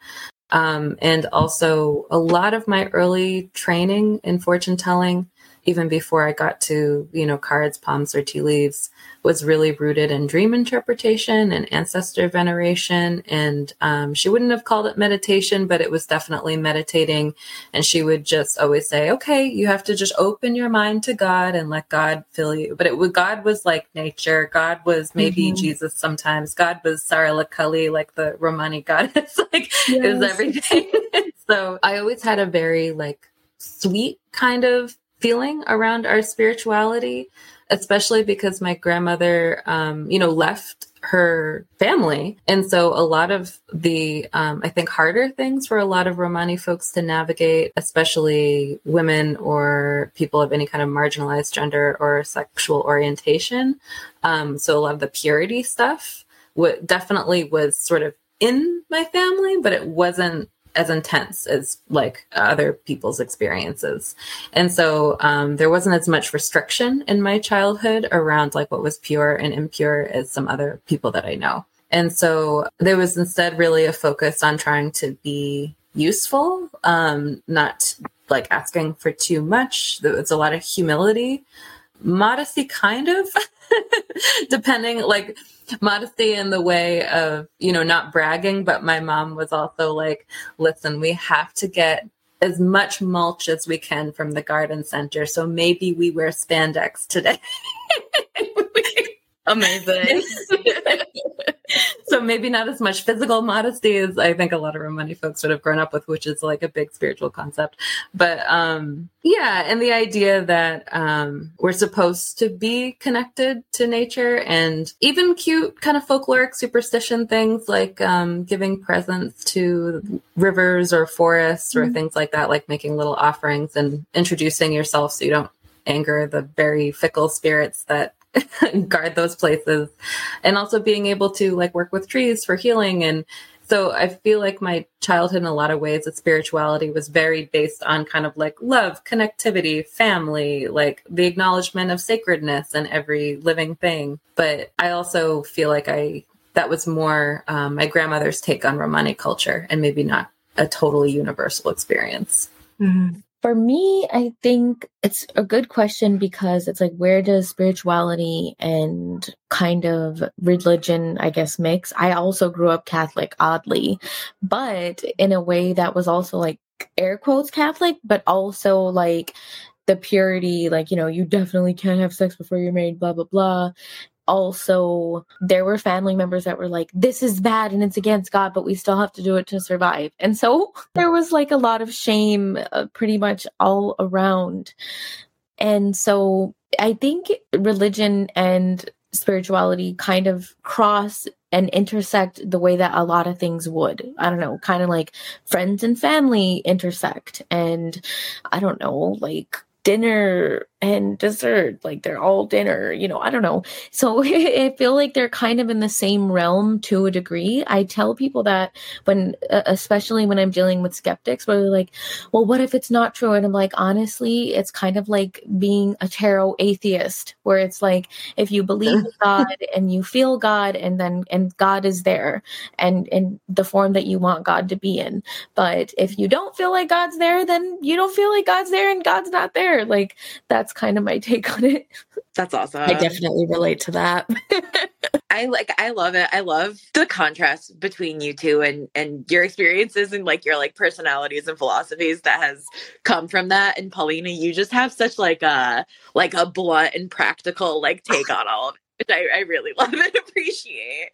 Um, and also a lot of my early training in fortune telling, even before I got to, you know, cards, palms, or tea leaves, was really rooted in dream interpretation and ancestor veneration. And um, she wouldn't have called it meditation, but it was definitely meditating. And she would just always say, okay, you have to just open your mind to God and let God fill you. But it would, God was like nature. God was maybe mm-hmm. Jesus sometimes. God was Sara Lakeli, like the Romani goddess. Like yes. It was everything. So I always had a very like sweet kind of feeling around our spirituality, especially because my grandmother, um, you know, left her family. And so a lot of the, um, I think, harder things for a lot of Romani folks to navigate, especially women or people of any kind of marginalized gender or sexual orientation. Um, so a lot of the purity stuff w- definitely was sort of in my family, but it wasn't as intense as like other people's experiences. And so um, there wasn't as much restriction in my childhood around like what was pure and impure as some other people that I know. And so there was instead really a focus on trying to be useful, um, not like asking for too much. It's a lot of humility, modesty, kind of, depending like modesty in the way of, you know, not bragging, but my mom was also like, listen, we have to get as much mulch as we can from the garden center. So maybe we wear spandex today. Amazing. So maybe not as much physical modesty as I think a lot of Romani folks would have grown up with, which is like a big spiritual concept. But um, yeah, and the idea that um, we're supposed to be connected to nature, and even cute kind of folkloric superstition things like um, giving presents to rivers or forests or mm-hmm. things like that, like making little offerings and introducing yourself so you don't anger the very fickle spirits that guard those places, and also being able to like work with trees for healing. And so I feel like my childhood in a lot of ways that spirituality was very based on kind of like love, connectivity, family, like the acknowledgement of sacredness in every living thing. But I also feel like I, that was more um, my grandmother's take on Romani culture, and maybe not a totally universal experience. Mm-hmm. For me, I think it's a good question, because it's like, where does spirituality and kind of religion, I guess, mix? I also grew up Catholic, oddly, but in a way that was also like air quotes Catholic, but also like the purity, like, you know, you definitely can't have sex before you're married, blah, blah, blah. Also, there were family members that were like, this is bad and it's against God, but we still have to do it to survive. And so there was like a lot of shame uh, pretty much all around. And so I think religion and spirituality kind of cross and intersect the way that a lot of things would. I don't know, kind of like friends and family intersect. And I don't know, like dinner and dessert, like they're all dinner, you know, I don't know. So I feel like they're kind of in the same realm to a degree. I tell people that when, uh, especially when I'm dealing with skeptics, where they're like, well, what if it's not true? And I'm like, honestly, it's kind of like being a tarot atheist, where it's like, if you believe in God and you feel God, and then, and God is there and in the form that you want God to be in. But if you don't feel like God's there, then you don't feel like God's there and God's not there. Like, that's kind of my take on it. That's awesome. I definitely relate to that. I like, I love it. I love the contrast between you two and, and your experiences and like your like personalities and philosophies that has come from that. And Paulina, you just have such like a, like a blunt and practical like take on all of it. I, I really love and appreciate.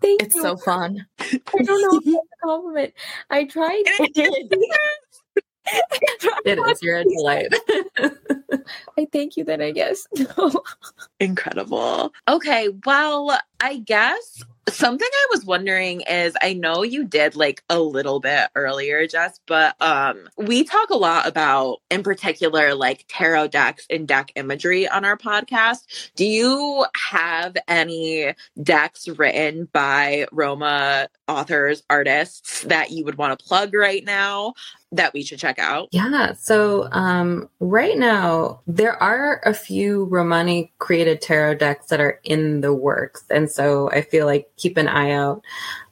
Thank it's you. It's so fun. I don't know if that's a compliment. I tried. It is. It is. You're a delight. I thank you then, I guess. Incredible. Okay. Well, I guess something I was wondering is, I know you did like a little bit earlier, Jess, but um, we talk a lot about, in particular, like tarot decks and deck imagery on our podcast. Do you have any decks written by Roma authors, artists that you would want to plug right now that we should check out? Yeah. So um, right now, there are a few Romani created tarot decks that are in the works. And so I feel like keep an eye out.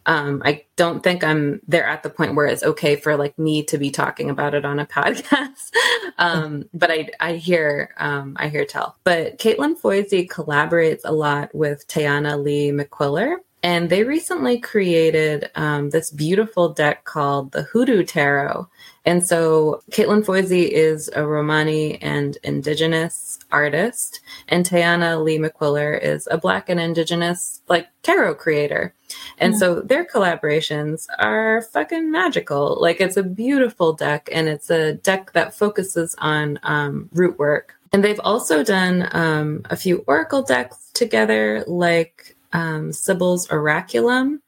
Um, I don't think I'm there at the point where it's okay for like me to be talking about it on a podcast. um, but I, I hear, um, I hear tell, but Caitlin Foise collaborates a lot with Tayannah Lee McQuillar. And they recently created um, this beautiful deck called The Hoodoo Tarot. And so Caitlin Foise is a Romani and Indigenous artist, and Tayannah Lee McQuillar is a Black and Indigenous like tarot creator. And yeah. So their collaborations are fucking magical. Like, it's a beautiful deck, and it's a deck that focuses on um, root work. And they've also done um, a few oracle decks together, like Um, Sibyls Oraculum,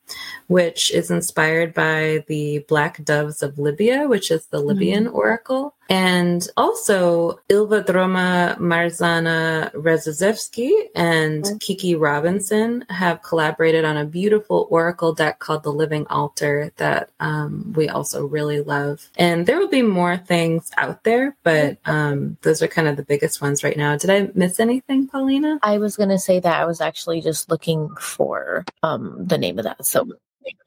which is inspired by the Black Doves of Libya, which is the Libyan mm-hmm. oracle. And also Ilva Droma Marzana Rezezewski and mm-hmm. Kiki Robinson have collaborated on a beautiful oracle deck called The Living Altar that um, we also really love. And there will be more things out there, but um, those are kind of the biggest ones right now. Did I miss anything, Paulina? I was going to say that I was actually just looking for um, the name of that. So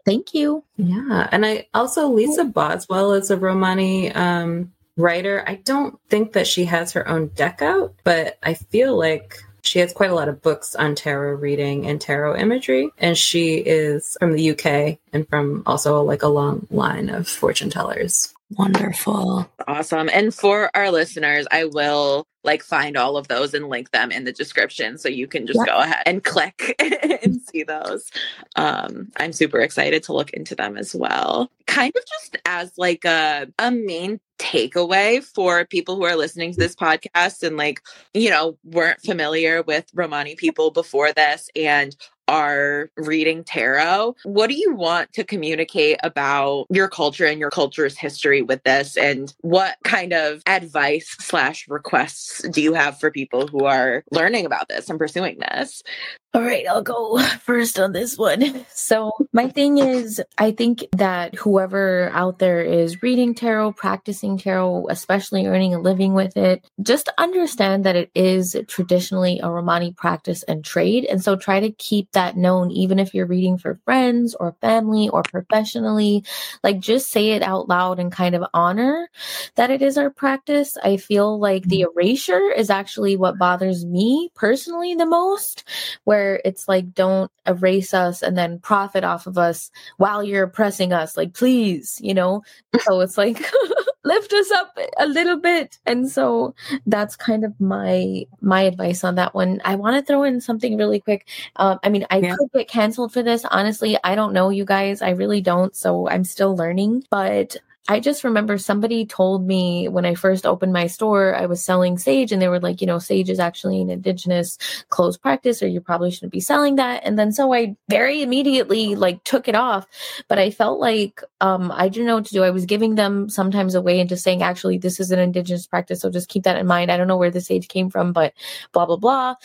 thank you. Yeah. And I also, Lisa Boswell is a Romani um, writer. I don't think that she has her own deck out, but I feel like she has quite a lot of books on tarot reading and tarot imagery. And she is from the U K and from also like a long line of fortune tellers. Wonderful. Awesome. And for our listeners, I will like find all of those and link them in the description. So you can just yep. go ahead and click and see those. Um, I'm super excited to look into them as well. Kind of just as like a, a main takeaway for people who are listening to this podcast and like, you know, weren't familiar with Romani people before this and are reading tarot. What do you want to communicate about your culture and your culture's history with this? And what kind of advice slash requests do you have for people who are learning about this and pursuing this? All right, I'll go first on this one. So my thing is, I think that whoever out there is reading tarot, practicing tarot, especially earning a living with it, just understand that it is traditionally a Romani practice and trade. And so try to keep that known, even if you're reading for friends or family or professionally, like just say it out loud and kind of honor that it is our practice. I feel like the erasure is actually what bothers me personally the most, where it's like, don't erase us and then profit off of us while you're oppressing us. Like, please, you know? So it's like, lift us up a little bit. And so that's kind of my my advice on that one. I want to throw in something really quick. Um, I mean, I yeah. could get canceled for this. Honestly, I don't know, you guys. I really don't. So I'm still learning. But I just remember somebody told me when I first opened my store, I was selling sage, and they were like, you know, sage is actually an indigenous closed practice, or you probably shouldn't be selling that. And then so I very immediately like took it off, but I felt like um, I didn't know what to do. I was giving them sometimes away and just saying, actually, this is an indigenous practice. So just keep that in mind. I don't know where the sage came from, but blah, blah, blah.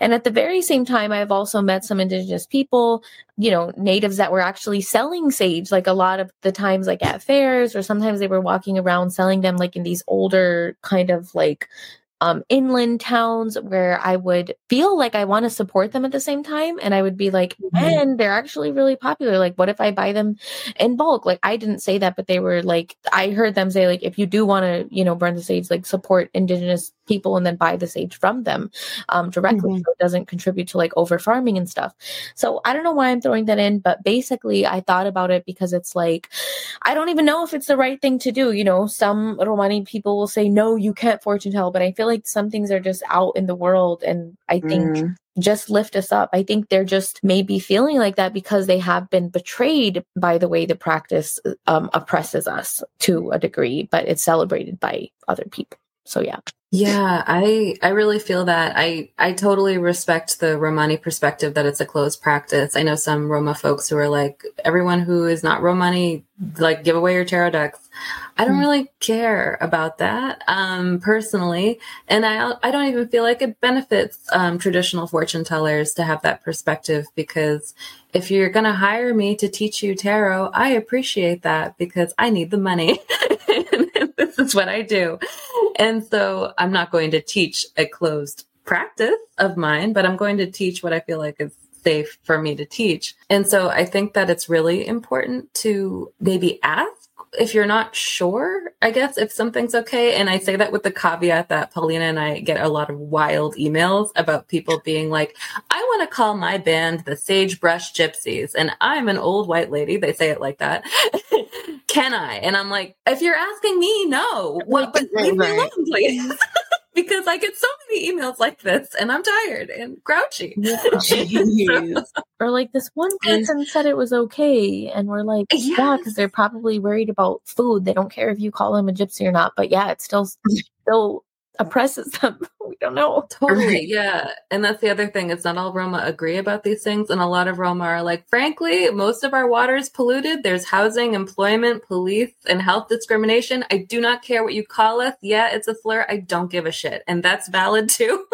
And at the very same time, I've also met some indigenous people, you know, natives that were actually selling sage, like a lot of the times, like at fairs, or sometimes they were walking around selling them like in these older kind of like um, inland towns, where I would feel like I want to support them at the same time. And I would be like, man, they're actually really popular. Like, what if I buy them in bulk? Like, I didn't say that, but they were like, I heard them say, like, if you do want to, you know, burn the sage, like support indigenous people and then buy the sage from them um, directly. Mm-hmm. So it doesn't contribute to like over farming and stuff. So I don't know why I'm throwing that in, but basically I thought about it because it's like, I don't even know if it's the right thing to do. You know, some Romani people will say, no, you can't fortune tell, but I feel like some things are just out in the world. And I think mm-hmm. just lift us up. I think they're just maybe feeling like that because they have been betrayed by the way the practice um, oppresses us to a degree, but it's celebrated by other people. So yeah. Yeah, I, I really feel that. I, I totally respect the Romani perspective that it's a closed practice. I know some Roma folks who are like, everyone who is not Romani, like, give away your tarot decks. I don't really care about that um, personally. And I, I don't even feel like it benefits um, traditional fortune tellers to have that perspective, because if you're going to hire me to teach you tarot, I appreciate that because I need the money. This is what I do. And so I'm not going to teach a closed practice of mine, but I'm going to teach what I feel like is safe for me to teach. And so I think that it's really important to maybe ask if you're not sure, I guess, if something's okay. And I say that with the caveat that Paulina and I get a lot of wild emails about people being like, I want to call my band the Sagebrush Gypsies, and I'm an old white lady. They say it like that. Can I? And I'm like, if you're asking me, no. Well, but leave me alone, please. Because I get so many emails like this, and I'm tired and grouchy. Yeah. Or like this one person said it was okay, and we're like, yes. Yeah, because they're probably worried about food. They don't care if you call them a gypsy or not. But yeah, it still still oppresses them. We don't know. Totally. Yeah. And that's the other thing. It's not all Roma agree about these things. And a lot of Roma are like, frankly, most of our water is polluted. There's housing, employment, police, and health discrimination. I do not care what you call us. Yeah, it's a slur. I don't give a shit. And that's valid too.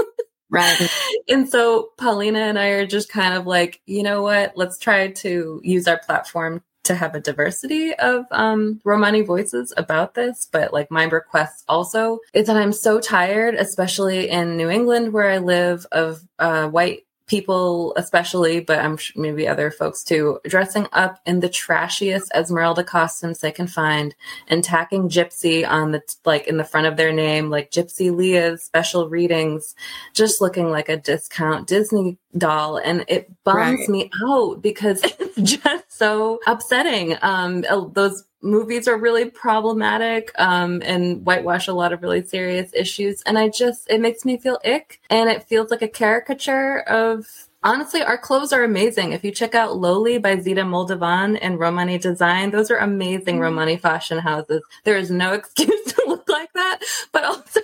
Right. And so Paulina and I are just kind of like, you know what? Let's try to use our platform to have a diversity of um, Romani voices about this. But like, my request also is that I'm so tired, especially in New England where I live, of uh, white people especially, but I'm sure maybe other folks too, dressing up in the trashiest Esmeralda costumes they can find and tacking gypsy on the, like in the front of their name, like Gypsy Leah's special readings, just looking like a discount Disney doll. And it bums right. me out because it's just so upsetting. Um, those movies are really problematic um, and whitewash a lot of really serious issues. And I just, it makes me feel ick. And it feels like a caricature of, honestly, our clothes are amazing. If you check out Loli by Zita Moldovan and Romani Design, those are amazing mm-hmm. Romani fashion houses. There is no excuse to look like that, but also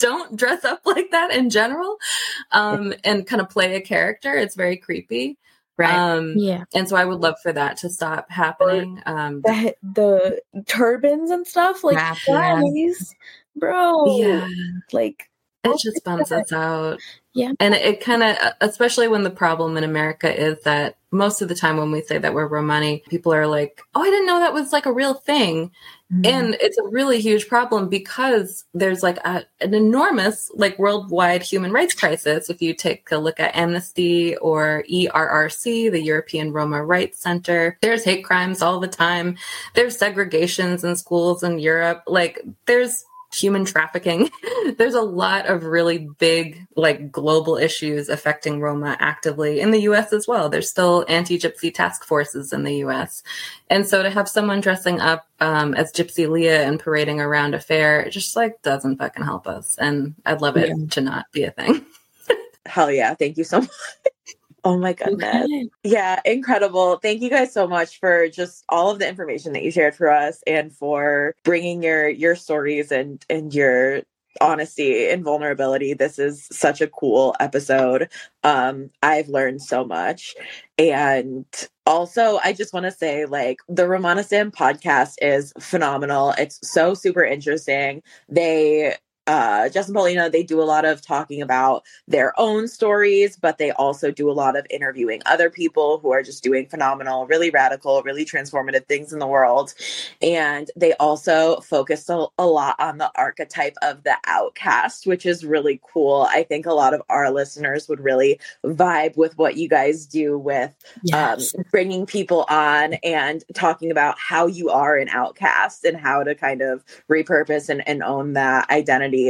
don't dress up like that in general um, and kind of play a character. It's very creepy. Right. Um, yeah. And so I would love for that to stop happening. Um, the, the turbans and stuff, like, rap, guys, yeah. bro. Yeah. Like, it just bums us out. Yeah. And it, it kind of, especially when the problem in America is that most of the time when we say that we're Romani, people are like, oh, I didn't know that was like a real thing. Mm. And it's a really huge problem because there's like a, an enormous like worldwide human rights crisis. If you take a look at Amnesty or E R R C, the European Roma Rights Center, there's hate crimes all the time. There's segregations in schools in Europe. Like there's human trafficking. There's a lot of really big, like, global issues affecting Roma actively in the U S as well. There's still anti-Gypsy task forces in the U S. And so to have someone dressing up um, as Gypsy Leah and parading around a fair, it just, like, doesn't fucking help us. And I'd love it yeah. to not be a thing. Hell yeah. Thank you so much. Oh my goodness. Okay. Yeah, incredible. Thank you guys so much for just all of the information that you shared for us and for bringing your your stories and and your honesty and vulnerability. This is such a cool episode. Um, I've learned so much. And also, I just want to say, like, the Romanistan podcast is phenomenal. It's so super interesting. They... Uh, Jess and Paulina, they do a lot of talking about their own stories, but they also do a lot of interviewing other people who are just doing phenomenal, really radical, really transformative things in the world. And they also focus a, a lot on the archetype of the outcast, which is really cool. I think a lot of our listeners would really vibe with what you guys do with yes. um, bringing people on and talking about how you are an outcast and how to kind of repurpose and, and own that identity.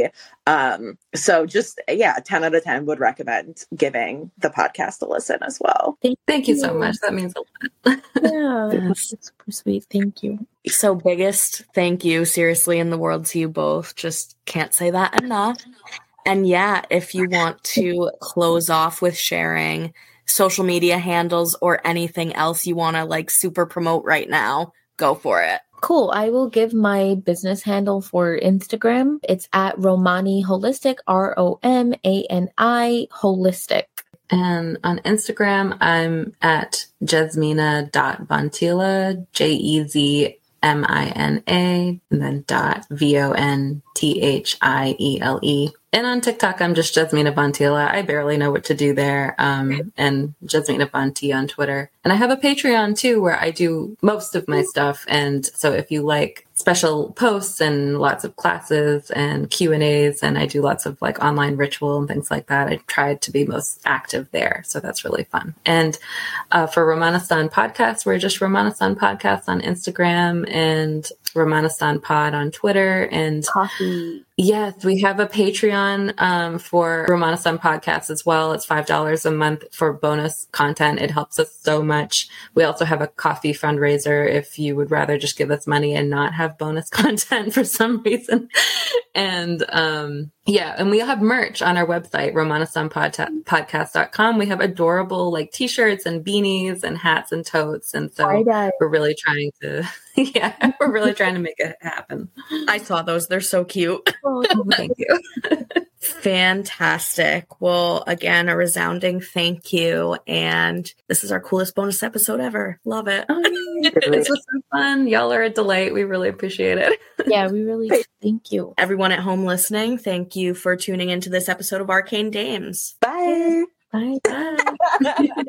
Um, so just, yeah, ten out of ten would recommend giving the podcast a listen as well. Thank, Thank you so much. That means a lot. Yeah, that's super sweet. Thank you. So biggest thank you, seriously, in the world to you both. Just can't say that enough. And yeah, if you want to close off with sharing social media handles or anything else you want to like super promote right now, go for it. Cool. I will give my business handle for Instagram. It's at Romani Holistic, R O M A N I Holistic. And on Instagram, I'm at Jezmina dot Von Thiele, J E Z M I N A, and then dot V O N T H I E L E. And on TikTok, I'm just Jezmina Von Thiele. I barely know what to do there. Um, and Jezmina Von T on Twitter. And I have a Patreon too, where I do most of my stuff. And so if you like special posts and lots of classes and Q and A's, and I do lots of like online ritual and things like that, I tried to be most active there. So that's really fun. And uh, for Romanistan Podcast, we're just Romanistan Podcast on Instagram and Romanistan Pod on Twitter. And coffee. Yes, we have a Patreon um, for Romanistan Podcast as well. It's five dollars a month for bonus content. It helps us so much. We also have a coffee fundraiser if you would rather just give us money and not have bonus content for some reason. And um, yeah, and we have merch on our website, romanistan podcast dot com. We have adorable like t-shirts and beanies and hats and totes. And so we're really trying to... Yeah, we're really trying to make it happen. I saw those. They're so cute. Oh, thank you. Fantastic. Well, again, a resounding thank you. And this is our coolest bonus episode ever. Love it. Oh, this was so fun. Y'all are a delight. We really appreciate it. Yeah, we really thank you. Everyone at home listening, thank you for tuning into this episode of Arcane Dames. Bye. Bye. Bye.